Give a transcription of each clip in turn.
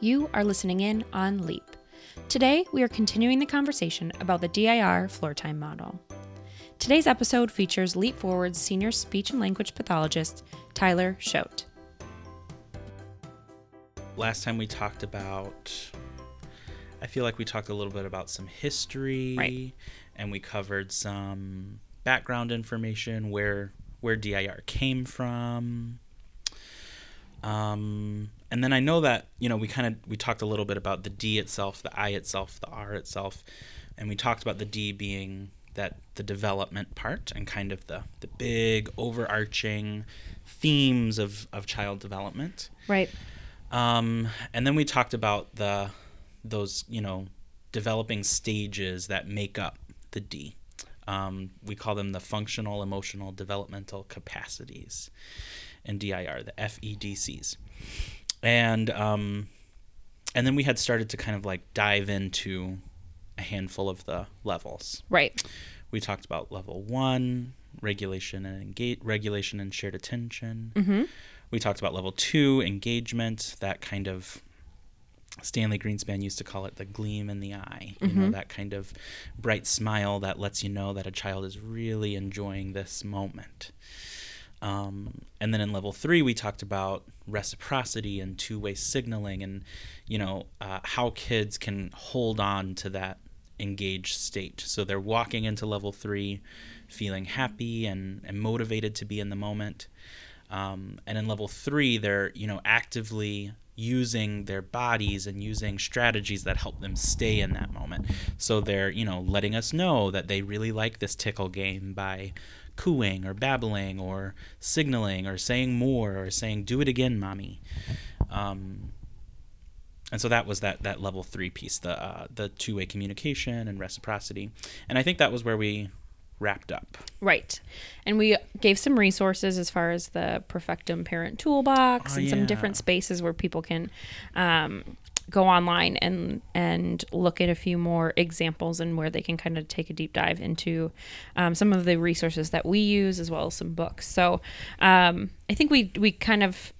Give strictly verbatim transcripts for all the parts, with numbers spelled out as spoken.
You are listening in on LEEP. Today, we are continuing the conversation about the D I R Floor Time Model. Today's episode features LEEP Forward's senior speech and language pathologist, Tyler Choate. Last time we talked about, I feel like we talked a little bit about some history, right, and we covered some background information, where where D I R came from. Um, and then I know that, you know, we kind of, we talked a little bit about the D itself, the I itself, the R itself, and we talked about the D being that the development part and kind of the, the big overarching themes of, of child development. Right. Um, and then we talked about the, those, you know, developing stages that make up the D. Um, we call them the functional, emotional, developmental capacities in D I R, the F E D Cs. And um, and then we had started to kind of like dive into a handful of the levels. Right. We talked about level one, regulation and engage, regulation and shared attention. Mm-hmm. We talked about level two, engagement, that kind of, Stanley Greenspan used to call it the gleam in the eye, you mm-hmm. know, that kind of bright smile that lets you know that a child is really enjoying this moment. Um, and then in level three, we talked about reciprocity and two-way signaling and, you know, uh, how kids can hold on to that engaged state. So they're walking into level three feeling happy and, and motivated to be in the moment. Um, and in level three, they're, you know, actively using their bodies and using strategies that help them stay in that moment. So they're, you know, letting us know that they really like this tickle game by cooing or babbling or signaling or saying more or saying, do it again, mommy. Um, and so that was that that level three piece, the uh, the two-way communication and reciprocity. And I think that was where we wrapped up. Right. And we gave some resources as far as the Profectum Parent Toolbox, oh, and yeah. some different spaces where people can um, go online and and look at a few more examples and where they can kind of take a deep dive into um, some of the resources that we use, as well as some books. So um, I think we we kind of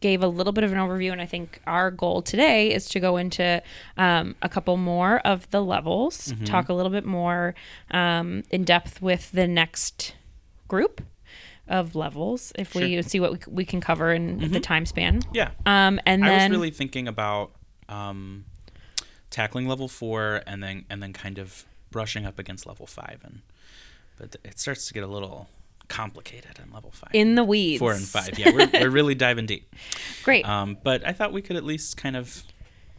gave a little bit of an overview, and I think our goal today is to go into um, a couple more of the levels, mm-hmm. talk a little bit more um, in depth with the next group of levels, if sure. we see what we, we can cover in mm-hmm. the time span. Yeah. Um, and I then, was really thinking about um, tackling level four and then and then kind of brushing up against level five, and but it starts to get a little complicated on level five. In the weeds. Four and five. Yeah, we're, we're really diving deep. Great. Um, but I thought we could at least kind of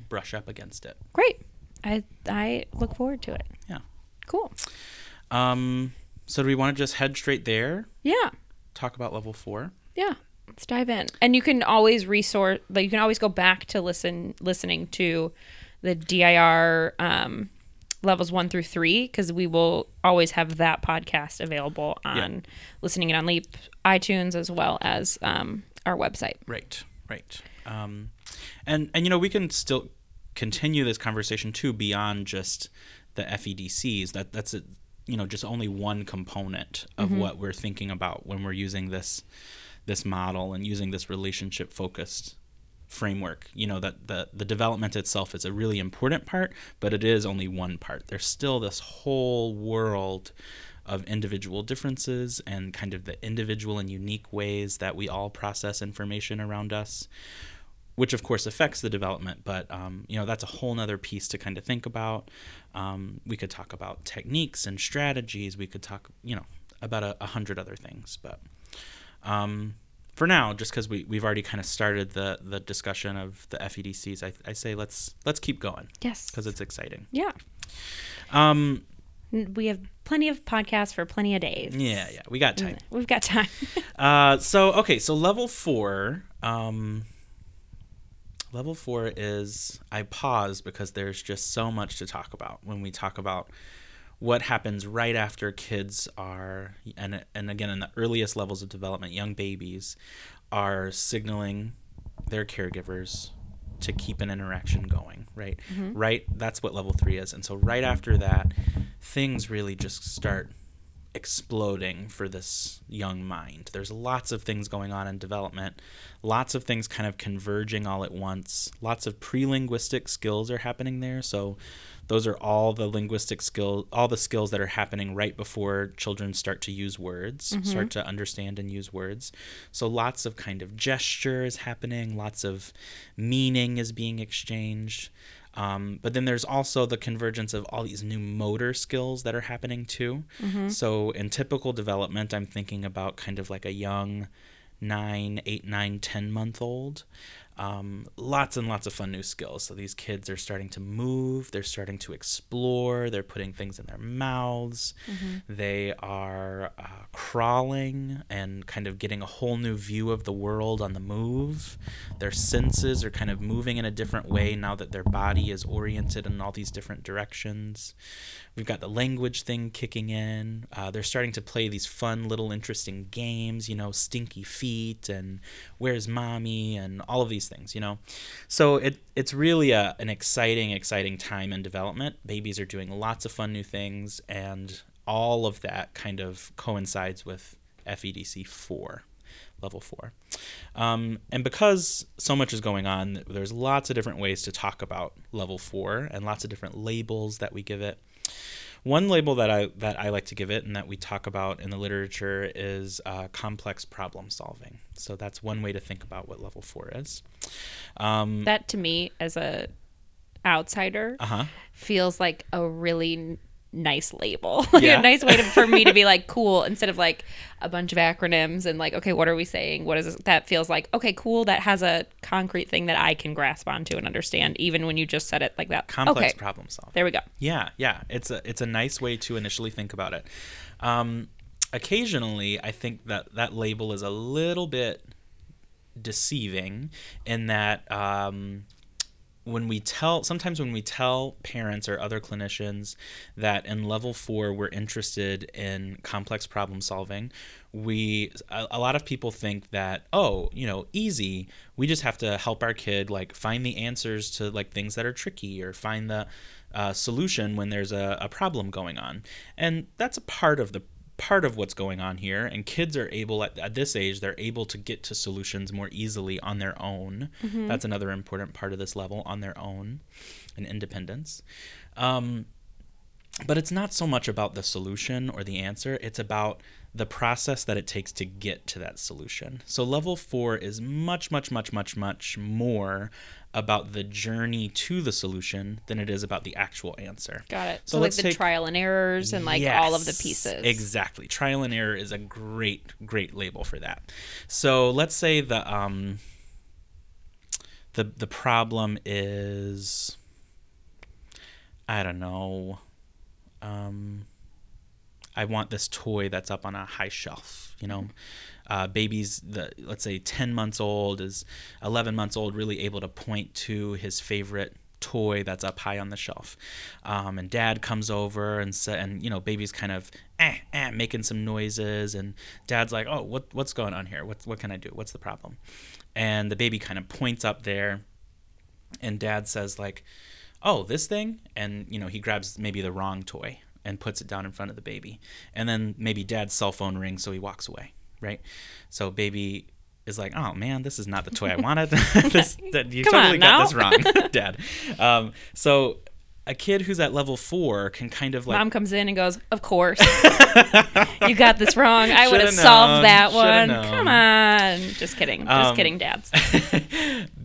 brush up against it. Great. I I look forward to it. Yeah. Cool. Um. So do we want to just head straight there? Yeah. Talk about level four. Yeah. Let's dive in. And you can always resource. Like you can always go back to listen listening to the D I R. Um, levels one through three, because we will always have that podcast available on yeah. listening it on LEEP, iTunes, as well as um, our website. Right, right. Um, and, and, you know, we can still continue this conversation, too, beyond just the F E D Cs. That That's, a, you know, just only one component of mm-hmm. what we're thinking about when we're using this this model and using this relationship-focused framework. You know, that the the development itself is a really important part, but it is only one part. There's still this whole world of individual differences and kind of the individual and unique ways that we all process information around us, which of course affects the development, but um, you know, that's a whole nother piece to kind of think about. Um, we could talk about techniques and strategies. We could talk, you know, about a, a hundred other things, but um for now, just because we, we've already kind of started the, the discussion of the F E D Cs, I, I say let's let's keep going. Yes. Because it's exciting. Yeah. Um, we have plenty of podcasts for plenty of days. Yeah, yeah. We got time. We've got time. uh, so, okay. So level four, um, level four is, I pause because there's just so much to talk about when we talk about what happens right after kids are, and and again, in the earliest levels of development, young babies are signaling their caregivers to keep an interaction going, right? Mm-hmm. Right? That's what level three is. And so right after that, things really just start exploding for this young mind. There's lots of things going on in development, lots of things kind of converging all at once. Lots of pre-linguistic skills are happening there. So those are all the linguistic skills, all the skills that are happening right before children start to use words, mm-hmm. start to understand and use words. So lots of kind of gesture is happening, lots of meaning is being exchanged. Um, but then there's also the convergence of all these new motor skills that are happening too. Mm-hmm. So in typical development, I'm thinking about kind of like a young nine, eight, nine, ten month old. Um, lots and lots of fun new skills. So these kids are starting to move, they're starting to explore, they're putting things in their mouths, mm-hmm. they are uh, crawling and kind of getting a whole new view of the world on the move. Their senses are kind of moving in a different way now that their body is oriented in all these different directions. We've got the language thing kicking in. Uh, they're starting to play these fun little interesting games, you know, stinky feet and where's mommy and all of these things, you know. So it it's really a, an exciting, exciting time in development. Babies are doing lots of fun new things, and all of that kind of coincides with F E D C four, level four. Um, and because so much is going on, there's lots of different ways to talk about level four and lots of different labels that we give it. One label that I that I like to give it and that we talk about in the literature is uh, complex problem solving. So that's one way to think about what level four is. Um, that to me, as a outsider, uh-huh. feels like a really nice label. Like yeah. a nice way to, for me to be like, cool, instead of like a bunch of acronyms and like, okay, what are we saying? What is this? That feels like, okay, cool. That has a concrete thing that I can grasp onto and understand, even when you just said it like that. Complex okay. problem solving. There we go. Yeah. Yeah. It's a, it's a nice way to initially think about it. Um, occasionally, I think that that label is a little bit deceiving in that, um, when we tell, sometimes when we tell parents or other clinicians that in level four we're interested in complex problem solving, we a, a lot of people think that, oh, you know, easy, we just have to help our kid like find the answers to like things that are tricky or find the uh, solution when there's a, a problem going on. And that's a part of the part of what's going on here, and kids are able at, at this age, they're able to get to solutions more easily on their own. Mm-hmm. That's another important part of this level, on their own and independence. Um, but it's not so much about the solution or the answer, it's about the process that it takes to get to that solution. So level four is much, much, much, much, much more about the journey to the solution than it is about the actual answer. Got it. So, so like the take, trial and errors and like yes, all of the pieces. Exactly. Trial and error is a great, great label for that. So let's say the um, the the problem is, I don't know, um, I want this toy that's up on a high shelf, you know. Uh, babies, the, let's say ten months old is eleven months old, really able to point to his favorite toy that's up high on the shelf. Um, and dad comes over and, sa- and you know, baby's kind of eh, eh, making some noises. And dad's like, oh, what what's going on here? What, what can I do? What's the problem? And the baby kind of points up there. And dad says like, oh, this thing? And, you know, he grabs maybe the wrong toy and puts it down in front of the baby. And then maybe dad's cell phone rings, so he walks away. Right? So baby is like, oh man, this is not the toy I wanted. this, that, you Come totally got this wrong, dad. Um, so a kid who's at level four can kind of like... Mom comes in and goes, of course. You got this wrong. I would have solved that one. Come on. Just kidding. Just um, kidding, dads.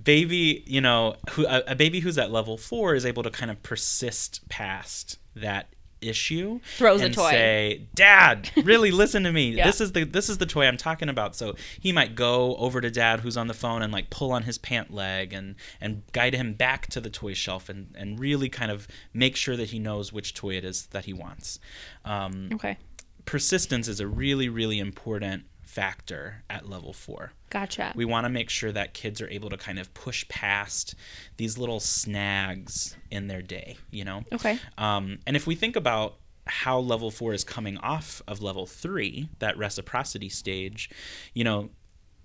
Baby, you know, who, a, a baby who's at level four is able to kind of persist past that issue, throws a toy, say, dad, really listen to me. yeah. This is the this is the toy I'm talking about. So he might go over to dad who's on the phone and like pull on his pant leg and and guide him back to the toy shelf and and really kind of make sure that he knows which toy it is that he wants. Um, okay. Persistence is a really, really important factor at level four. Gotcha. We want to make sure that kids are able to kind of push past these little snags in their day, you know? Okay. Um, and if we think about how level four is coming off of level three, that reciprocity stage, you know,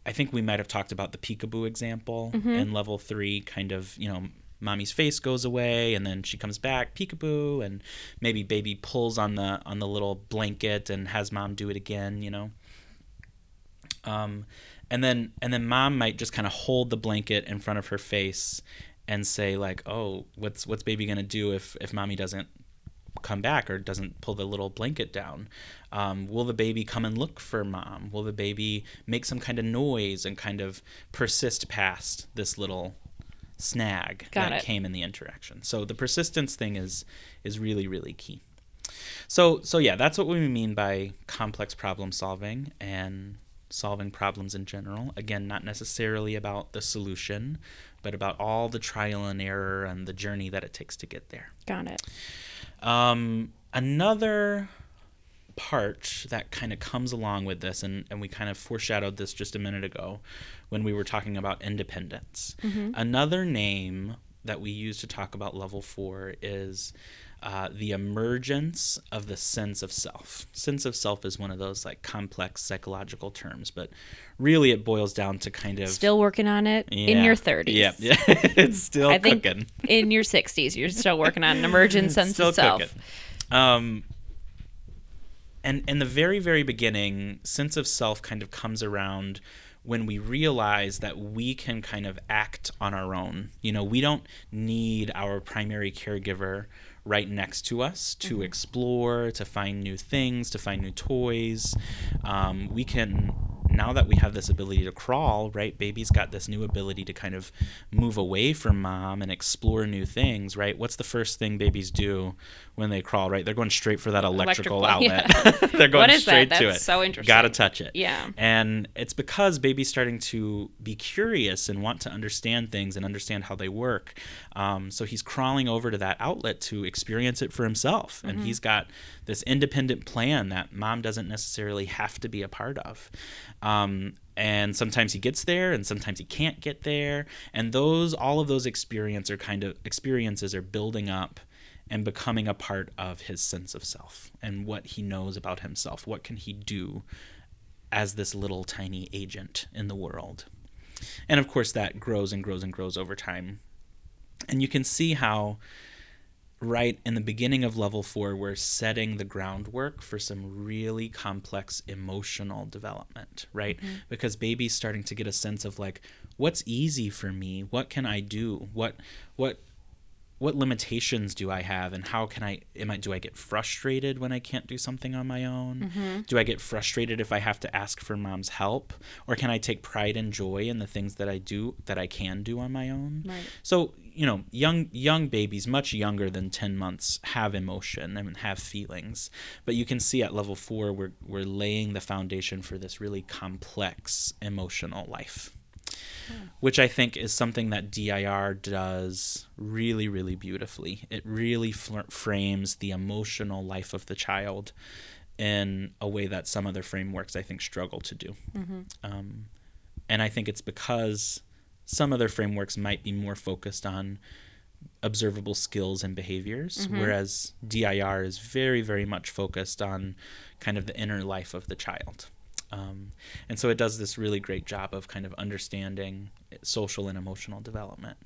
I think we might have talked about the peekaboo example mm-hmm. in level three, kind of, you know, mommy's face goes away, and then she comes back, peekaboo, and maybe baby pulls on the on the little blanket and has mom do it again, you know. Um, and then and then mom might just kind of hold the blanket in front of her face and say like, oh, what's what's baby gonna do if if mommy doesn't come back or doesn't pull the little blanket down? Um, will the baby come and look for mom? Will the baby make some kind of noise and kind of persist past this little snag Got that it. came in the interaction? So the persistence thing is is really, really key. So so yeah, that's what we mean by complex problem solving and solving problems in general. Again, not necessarily about the solution, but about all the trial and error and the journey that it takes to get there. Got it. Um, another part that kind of comes along with this, and, and we kind of foreshadowed this just a minute ago when we were talking about independence. Mm-hmm. Another name that we use to talk about level four is uh, the emergence of the sense of self. Sense of self is one of those like complex psychological terms, but really it boils down to kind of... Still working on it yeah, in your thirties. Yeah, yeah. It's still I cooking. Think in your sixties, you're still working on an emergent sense still of self. Cooking. Um, and in the very, very beginning, sense of self kind of comes around when we realize that we can kind of act on our own. You know, we don't need our primary caregiver right next to us to mm-hmm. explore, to find new things, to find new toys. Um, we can, now that we have this ability to crawl, right, baby's got this new ability to kind of move away from mom and explore new things, right? What's the first thing babies do when they crawl, right? They're going straight for that electrical, electrical outlet. Yeah. They're going straight that? to it. That's so interesting. Gotta touch it. Yeah. And it's because baby's starting to be curious and want to understand things and understand how they work. Um, so he's crawling over to that outlet to experience it for himself. And mm-hmm. he's got this independent plan that mom doesn't necessarily have to be a part of. Um, and sometimes he gets there and sometimes he can't get there. And those, all of those experience are kind of experiences are building up and becoming a part of his sense of self and what he knows about himself. What can he do as this little tiny agent in the world? And of course that grows and grows and grows over time. And you can see how right in the beginning of level four, we're setting the groundwork for some really complex emotional development, right? Mm-hmm. Because baby's starting to get a sense of like, what's easy for me? What can I do? What, what, what limitations do I have, and how can I, am I, do I get frustrated when I can't do something on my own? Mm-hmm. Do I get frustrated if I have to ask for mom's help? Or can I take pride and joy in the things that I do, that I can do on my own? Right. So, you know, young, young babies, much younger than ten months, have emotion and have feelings. But you can see at level four, we're, we're laying the foundation for this really complex emotional life. Which I think is something that D I R does really, really beautifully. It really fl- frames the emotional life of the child in a way that some other frameworks, I think, struggle to do. Mm-hmm. Um, and I think it's because some other frameworks might be more focused on observable skills and behaviors, mm-hmm. whereas D I R is very, very much focused on kind of the inner life of the child. Um, and so it does this really great job of kind of understanding social and emotional development.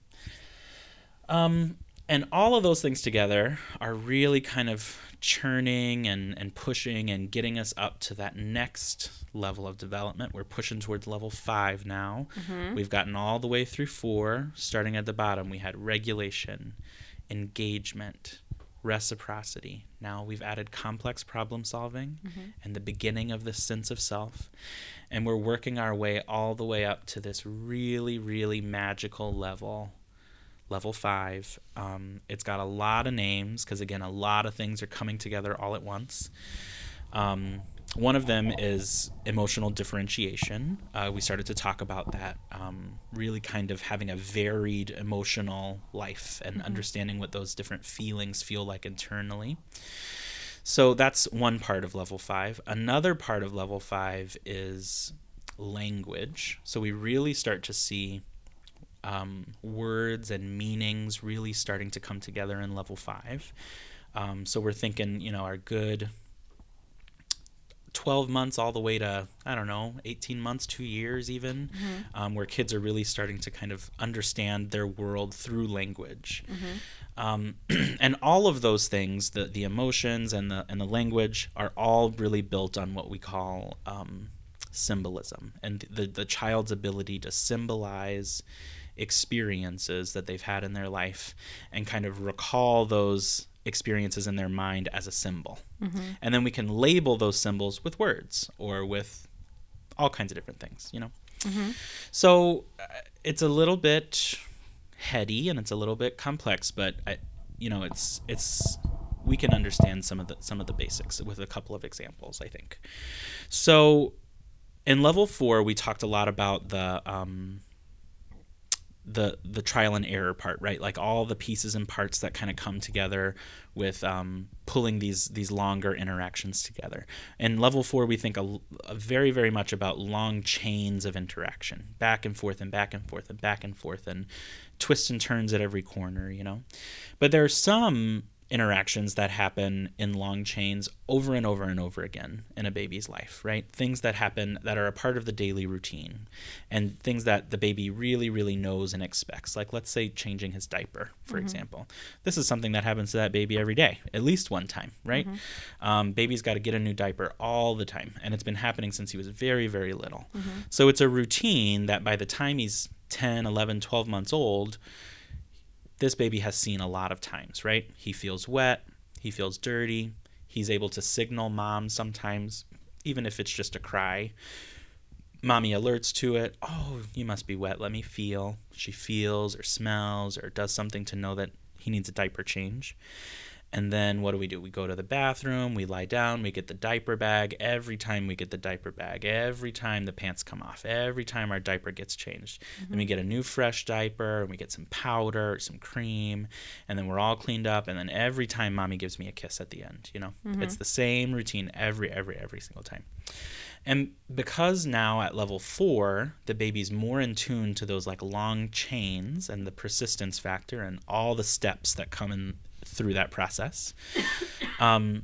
Um, and all of those things together are really kind of churning and, and pushing and getting us up to that next level of development. We're pushing towards level five now. Mm-hmm. We've gotten all the way through four. Starting at the bottom, we had regulation, engagement, reciprocity. Now we've added complex problem solving mm-hmm. and the beginning of this sense of self. And we're working our way all the way up to this really, really magical level, level five. Um, it's got a lot of names because, again, a lot of things are coming together all at once. Um, one of them is emotional differentiation. Uh, we started to talk about that, um, really kind of having a varied emotional life and mm-hmm. understanding what those different feelings feel like internally. So that's one part of level five. Another part of level five is language. So we really start to see um, words and meanings really starting to come together in level five. Um, so we're thinking, you know, our good twelve months all the way to, I don't know, eighteen months, two years even, mm-hmm. um, where kids are really starting to kind of understand their world through language. Mm-hmm. Um, and all of those things, the the emotions and the and the language, are all really built on what we call um, symbolism, and the the child's ability to symbolize experiences that they've had in their life and kind of recall those experiences in their mind as a symbol. Mm-hmm. And then we can label those symbols with words or with all kinds of different things, you know. Mm-hmm. So uh, it's a little bit heady and it's a little bit complex, but I, you know, it's it's we can understand some of the some of the basics with a couple of examples, I think. So in level four, we talked a lot about the um the the trial and error part, right? Like all the pieces and parts that kind of come together with um, pulling these these longer interactions together. In level four, we think a, a very, very much about long chains of interaction, back and forth and back and forth and back and forth and twists and turns at every corner, you know? But there are some interactions that happen in long chains over and over and over again in a baby's life, right? Things that happen that are a part of the daily routine and things that the baby really, really knows and expects. Like, let's say changing his diaper, for mm-hmm. example. This is something that happens to that baby every day, at least one time, right? Mm-hmm. Um, baby's got to get a new diaper all the time, and it's been happening since he was very, very little. Mm-hmm. So it's a routine that by the time he's ten, eleven, twelve months old, this baby has seen a lot of times, right? He feels wet, he feels dirty, he's able to signal mom sometimes, even if it's just a cry. Mommy alerts to it. Oh, you must be wet, let me feel. She feels or smells or does something to know that he needs a diaper change. And then what do we do? We go to the bathroom, we lie down, we get the diaper bag. Every time we get the diaper bag, every time the pants come off, every time our diaper gets changed. Mm-hmm. Then we get a new fresh diaper, and we get some powder, some cream, and then we're all cleaned up. And then every time mommy gives me a kiss at the end, you know, mm-hmm. it's the same routine every, every, every single time. And because now at level four, the baby's more in tune to those like long chains and the persistence factor and all the steps that come in through that process, um,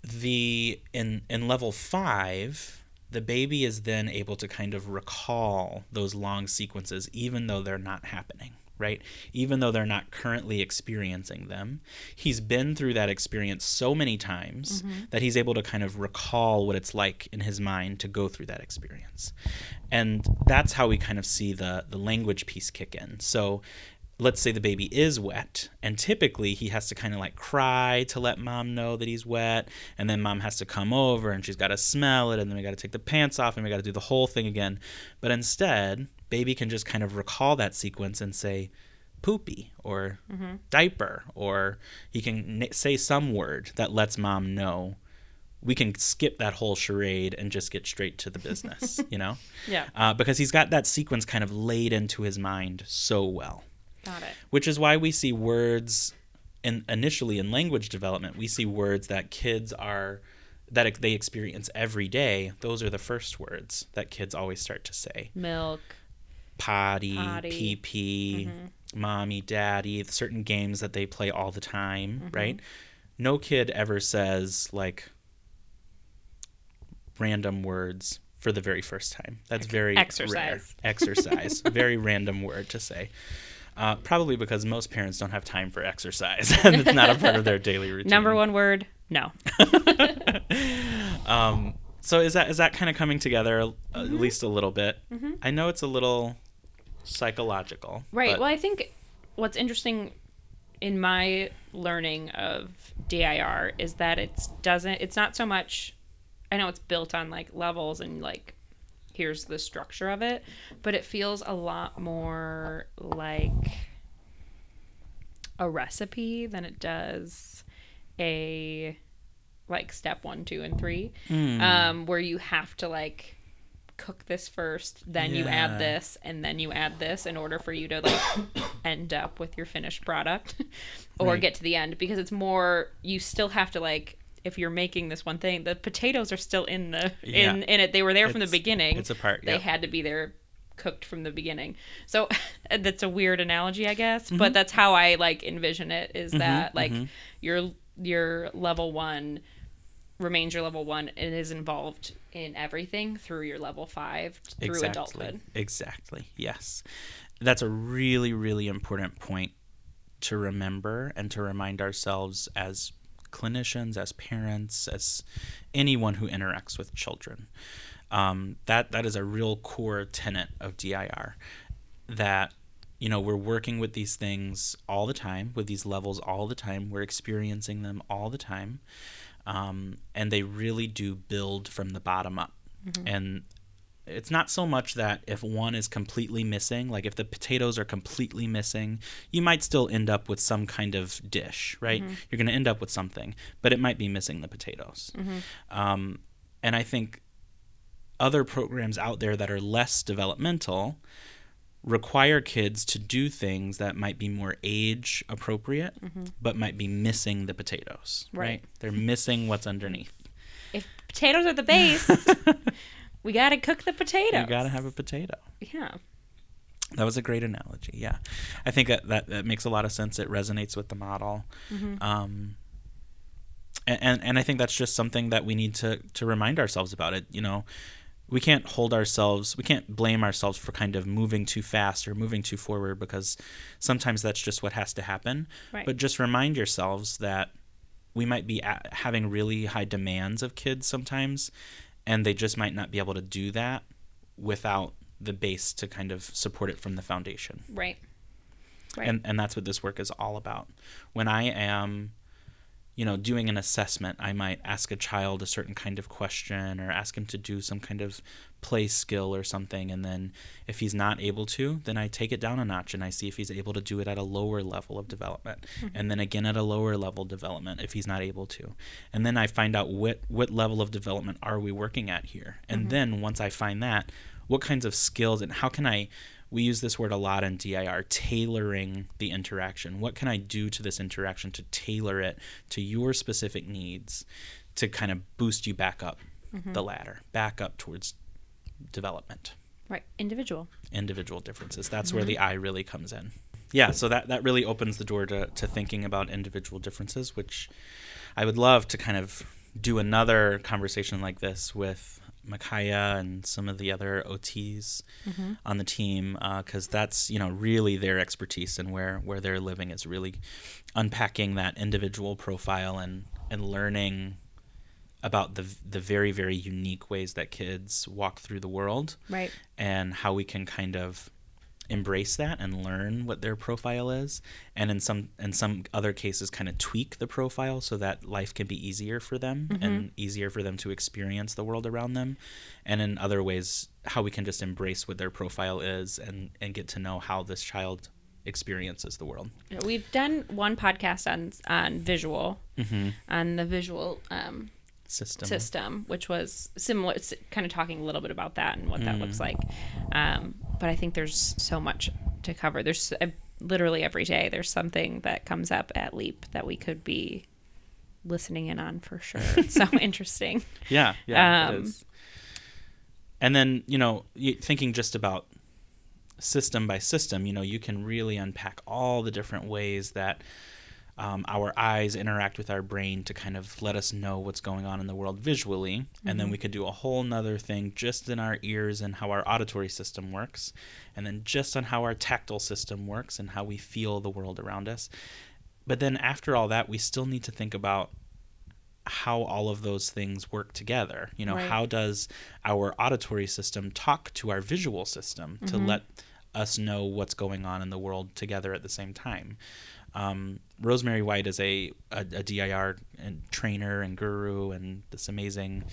the in in level five, the baby is then able to kind of recall those long sequences, even though they're not happening, right? Even though they're not currently experiencing them, he's been through that experience so many times mm-hmm. that he's able to kind of recall what it's like in his mind to go through that experience. And that's how we kind of see the the language piece kick in. So let's say the baby is wet, and typically he has to kind of like cry to let mom know that he's wet, and then mom has to come over and she's got to smell it, and then we got to take the pants off and we got to do the whole thing again. But instead, baby can just kind of recall that sequence and say poopy or mm-hmm. diaper, or he can n- say some word that lets mom know. We can skip that whole charade and just get straight to the business, you know? Yeah. Uh, because he's got that sequence kind of laid into his mind so well. Got it. Which is why we see words, in, initially in language development, we see words that kids are, that they experience every day. Those are the first words that kids always start to say. Milk. Potty, potty. Pee-pee, mm-hmm. mommy, daddy, certain games that they play all the time, mm-hmm. right? No kid ever says, like, random words for the very first time. That's very Exercise. Rare. Exercise. Very random word to say. Uh, probably because most parents don't have time for exercise and it's not a part of their daily routine. Number one word, no. um, so is that is that kind of coming together mm-hmm. at least a little bit? Mm-hmm. I know it's a little psychological. Right. But... Well, I think what's interesting in my learning of D I R is that it's doesn't it's not so much. I know it's built on like levels and like. Here's the structure of it, but it feels a lot more like a recipe than it does a like step one, two, and three, mm. um, where you have to like cook this first, then yeah. you add this, and then you add this in order for you to like end up with your finished product or right. get to the end, because it's more, you still have to like, if you're making this one thing, the potatoes are still in the yeah. in, in it. They were there it's, from the beginning. It's a part. They yeah. had to be there, cooked from the beginning. So that's a weird analogy, I guess, mm-hmm. but that's how I like envision it. Is mm-hmm, that like mm-hmm. your your level one remains your level one and is involved in everything through your level five, through exactly. adulthood. Exactly. Yes. That's a really, really important point to remember and to remind ourselves as clinicians, as parents, as anyone who interacts with children. Um, that that is a real core tenet of D I R, that, you know, we're working with these things all the time, with these levels all the time. We're experiencing them all the time. Um, and they really do build from the bottom up. Mm-hmm. And it's not so much that if one is completely missing, like if the potatoes are completely missing, you might still end up with some kind of dish, right? Mm-hmm. You're going to end up with something, but it might be missing the potatoes. Mm-hmm. Um, and I think other programs out there that are less developmental require kids to do things that might be more age appropriate, mm-hmm. but might be missing the potatoes, right. right? They're missing what's underneath. If potatoes are the base, we got to cook the potatoes. You got to have a potato. Yeah. That was a great analogy. Yeah. I think that, that, that makes a lot of sense. It resonates with the model. Mm-hmm. Um, and, and, and I think that's just something that we need to, to remind ourselves about it, you know. We can't hold ourselves, we can't blame ourselves for kind of moving too fast or moving too forward, because sometimes that's just what has to happen. Right. But just remind yourselves that we might be at, having really high demands of kids sometimes, and they just might not be able to do that without the base to kind of support it from the foundation. Right. Right. And, and that's what this work is all about. When I am... you know, doing an assessment, I might ask a child a certain kind of question or ask him to do some kind of play skill or something. And then if he's not able to, then I take it down a notch and I see if he's able to do it at a lower level of development. Mm-hmm. And then again at a lower level development if he's not able to. And then I find out what, what level of development are we working at here. And mm-hmm. then once I find that, what kinds of skills and how can I, we use this word a lot in D I R, tailoring the interaction. What can I do to this interaction to tailor it to your specific needs to kind of boost you back up mm-hmm. the ladder, back up towards development? Right, individual. Individual differences. That's mm-hmm. where the I really comes in. Yeah, so that, that really opens the door to, to thinking about individual differences, which I would love to kind of do another conversation like this with Makaya and some of the other O Ts mm-hmm. on the team, because uh, that's, you know, really their expertise, and where, where they're living is really unpacking that individual profile and, and learning about the the very, very unique ways that kids walk through the world, right? And how we can kind of embrace that and learn what their profile is, and in some in some other cases kind of tweak the profile so that life can be easier for them mm-hmm. and easier for them to experience the world around them, and in other ways how we can just embrace what their profile is and and get to know how this child experiences the world. We've done one podcast on on visual mm-hmm. on the visual um system system which was similar, kind of talking a little bit about that and what mm. that looks like, um but I think there's so much to cover. There's uh, literally every day there's something that comes up at LEEP that we could be listening in on for sure. It's so interesting. Yeah, yeah, um, it is. And then, you know, thinking just about system by system, you know, you can really unpack all the different ways that Um, our eyes interact with our brain to kind of let us know what's going on in the world visually. Mm-hmm. And then we could do a whole nother thing just in our ears and how our auditory system works. And then just on how our tactile system works and how we feel the world around us. But then after all that, we still need to think about how all of those things work together. You know, right. How does our auditory system talk to our visual system mm-hmm. to let us know what's going on in the world together at the same time? Um, Rosemary White is a, a, a D I R and trainer and guru and this amazing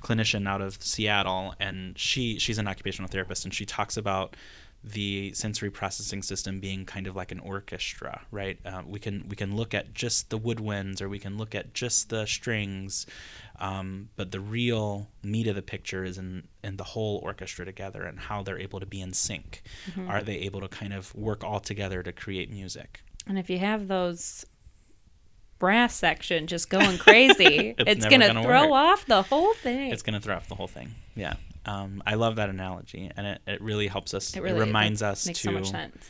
clinician out of Seattle, and she she's an occupational therapist, and she talks about the sensory processing system being kind of like an orchestra, right? Uh, we can we can look at just the woodwinds, or we can look at just the strings, um, but the real meat of the picture is in in the whole orchestra together and how they're able to be in sync. Mm-hmm. Are they able to kind of work all together to create music? And if you have those brass section just going crazy, it's, it's going to throw work. off the whole thing. It's going to throw off the whole thing. Yeah. Um, I love that analogy. And it, it really helps us. It, really, it reminds it us to, so much sense.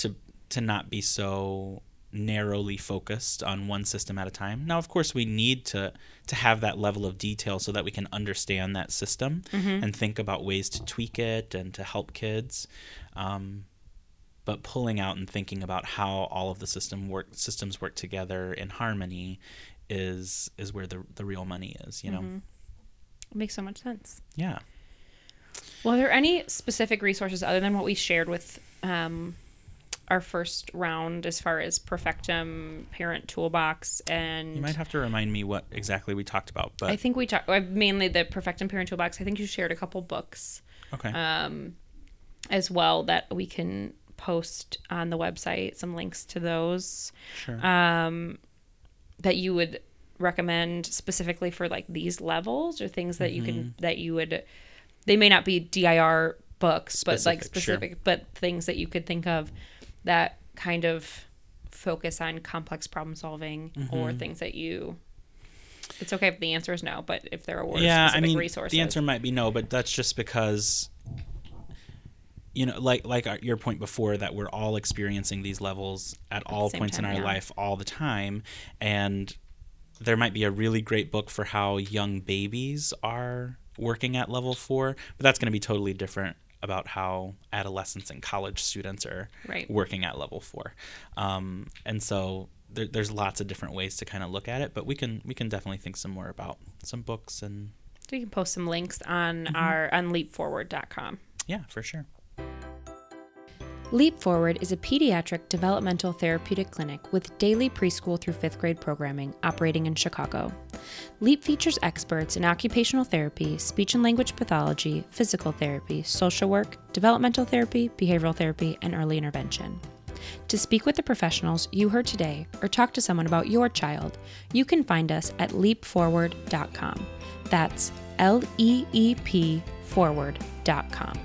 to to not be so narrowly focused on one system at a time. Now, of course, we need to to have that level of detail so that we can understand that system mm-hmm. and think about ways to tweak it and to help kids. Um, but pulling out and thinking about how all of the system work systems work together in harmony is is where the the real money is, you know? Mm-hmm. It makes so much sense. Yeah. Well, are there any specific resources other than what we shared with um, our first round as far as Profectum Parent Toolbox? And you might have to remind me what exactly we talked about. But I think we talked mainly the Profectum Parent Toolbox. I think you shared a couple books okay. um, as well that we can post on the website, some links to those sure. um, that you would recommend specifically for like these levels or things that mm-hmm. you can that you would they may not be D I R books specific, but like specific sure. but things that you could think of that kind of focus on complex problem solving mm-hmm. or things that you it's okay if the answer is no, but if there are more yeah, specific I mean, resources. The answer might be no, but that's just because you know, like like our, your point before that we're all experiencing these levels at, at all points time, in our yeah. life all the time, and there might be a really great book for how young babies are working at level four, but that's going to be totally different about how adolescents and college students are right. working at level four. Um, and so there, there's lots of different ways to kind of look at it, but we can we can definitely think some more about some books. And we can post some links on mm-hmm. our on leap forward dot com. Yeah, for sure. Leap Forward is a pediatric developmental therapeutic clinic with daily preschool through fifth grade programming operating in Chicago. Leap features experts in occupational therapy, speech and language pathology, physical therapy, social work, developmental therapy, behavioral therapy, and early intervention. To speak with the professionals you heard today or talk to someone about your child, you can find us at leap forward dot com. That's L E E P forward dot com.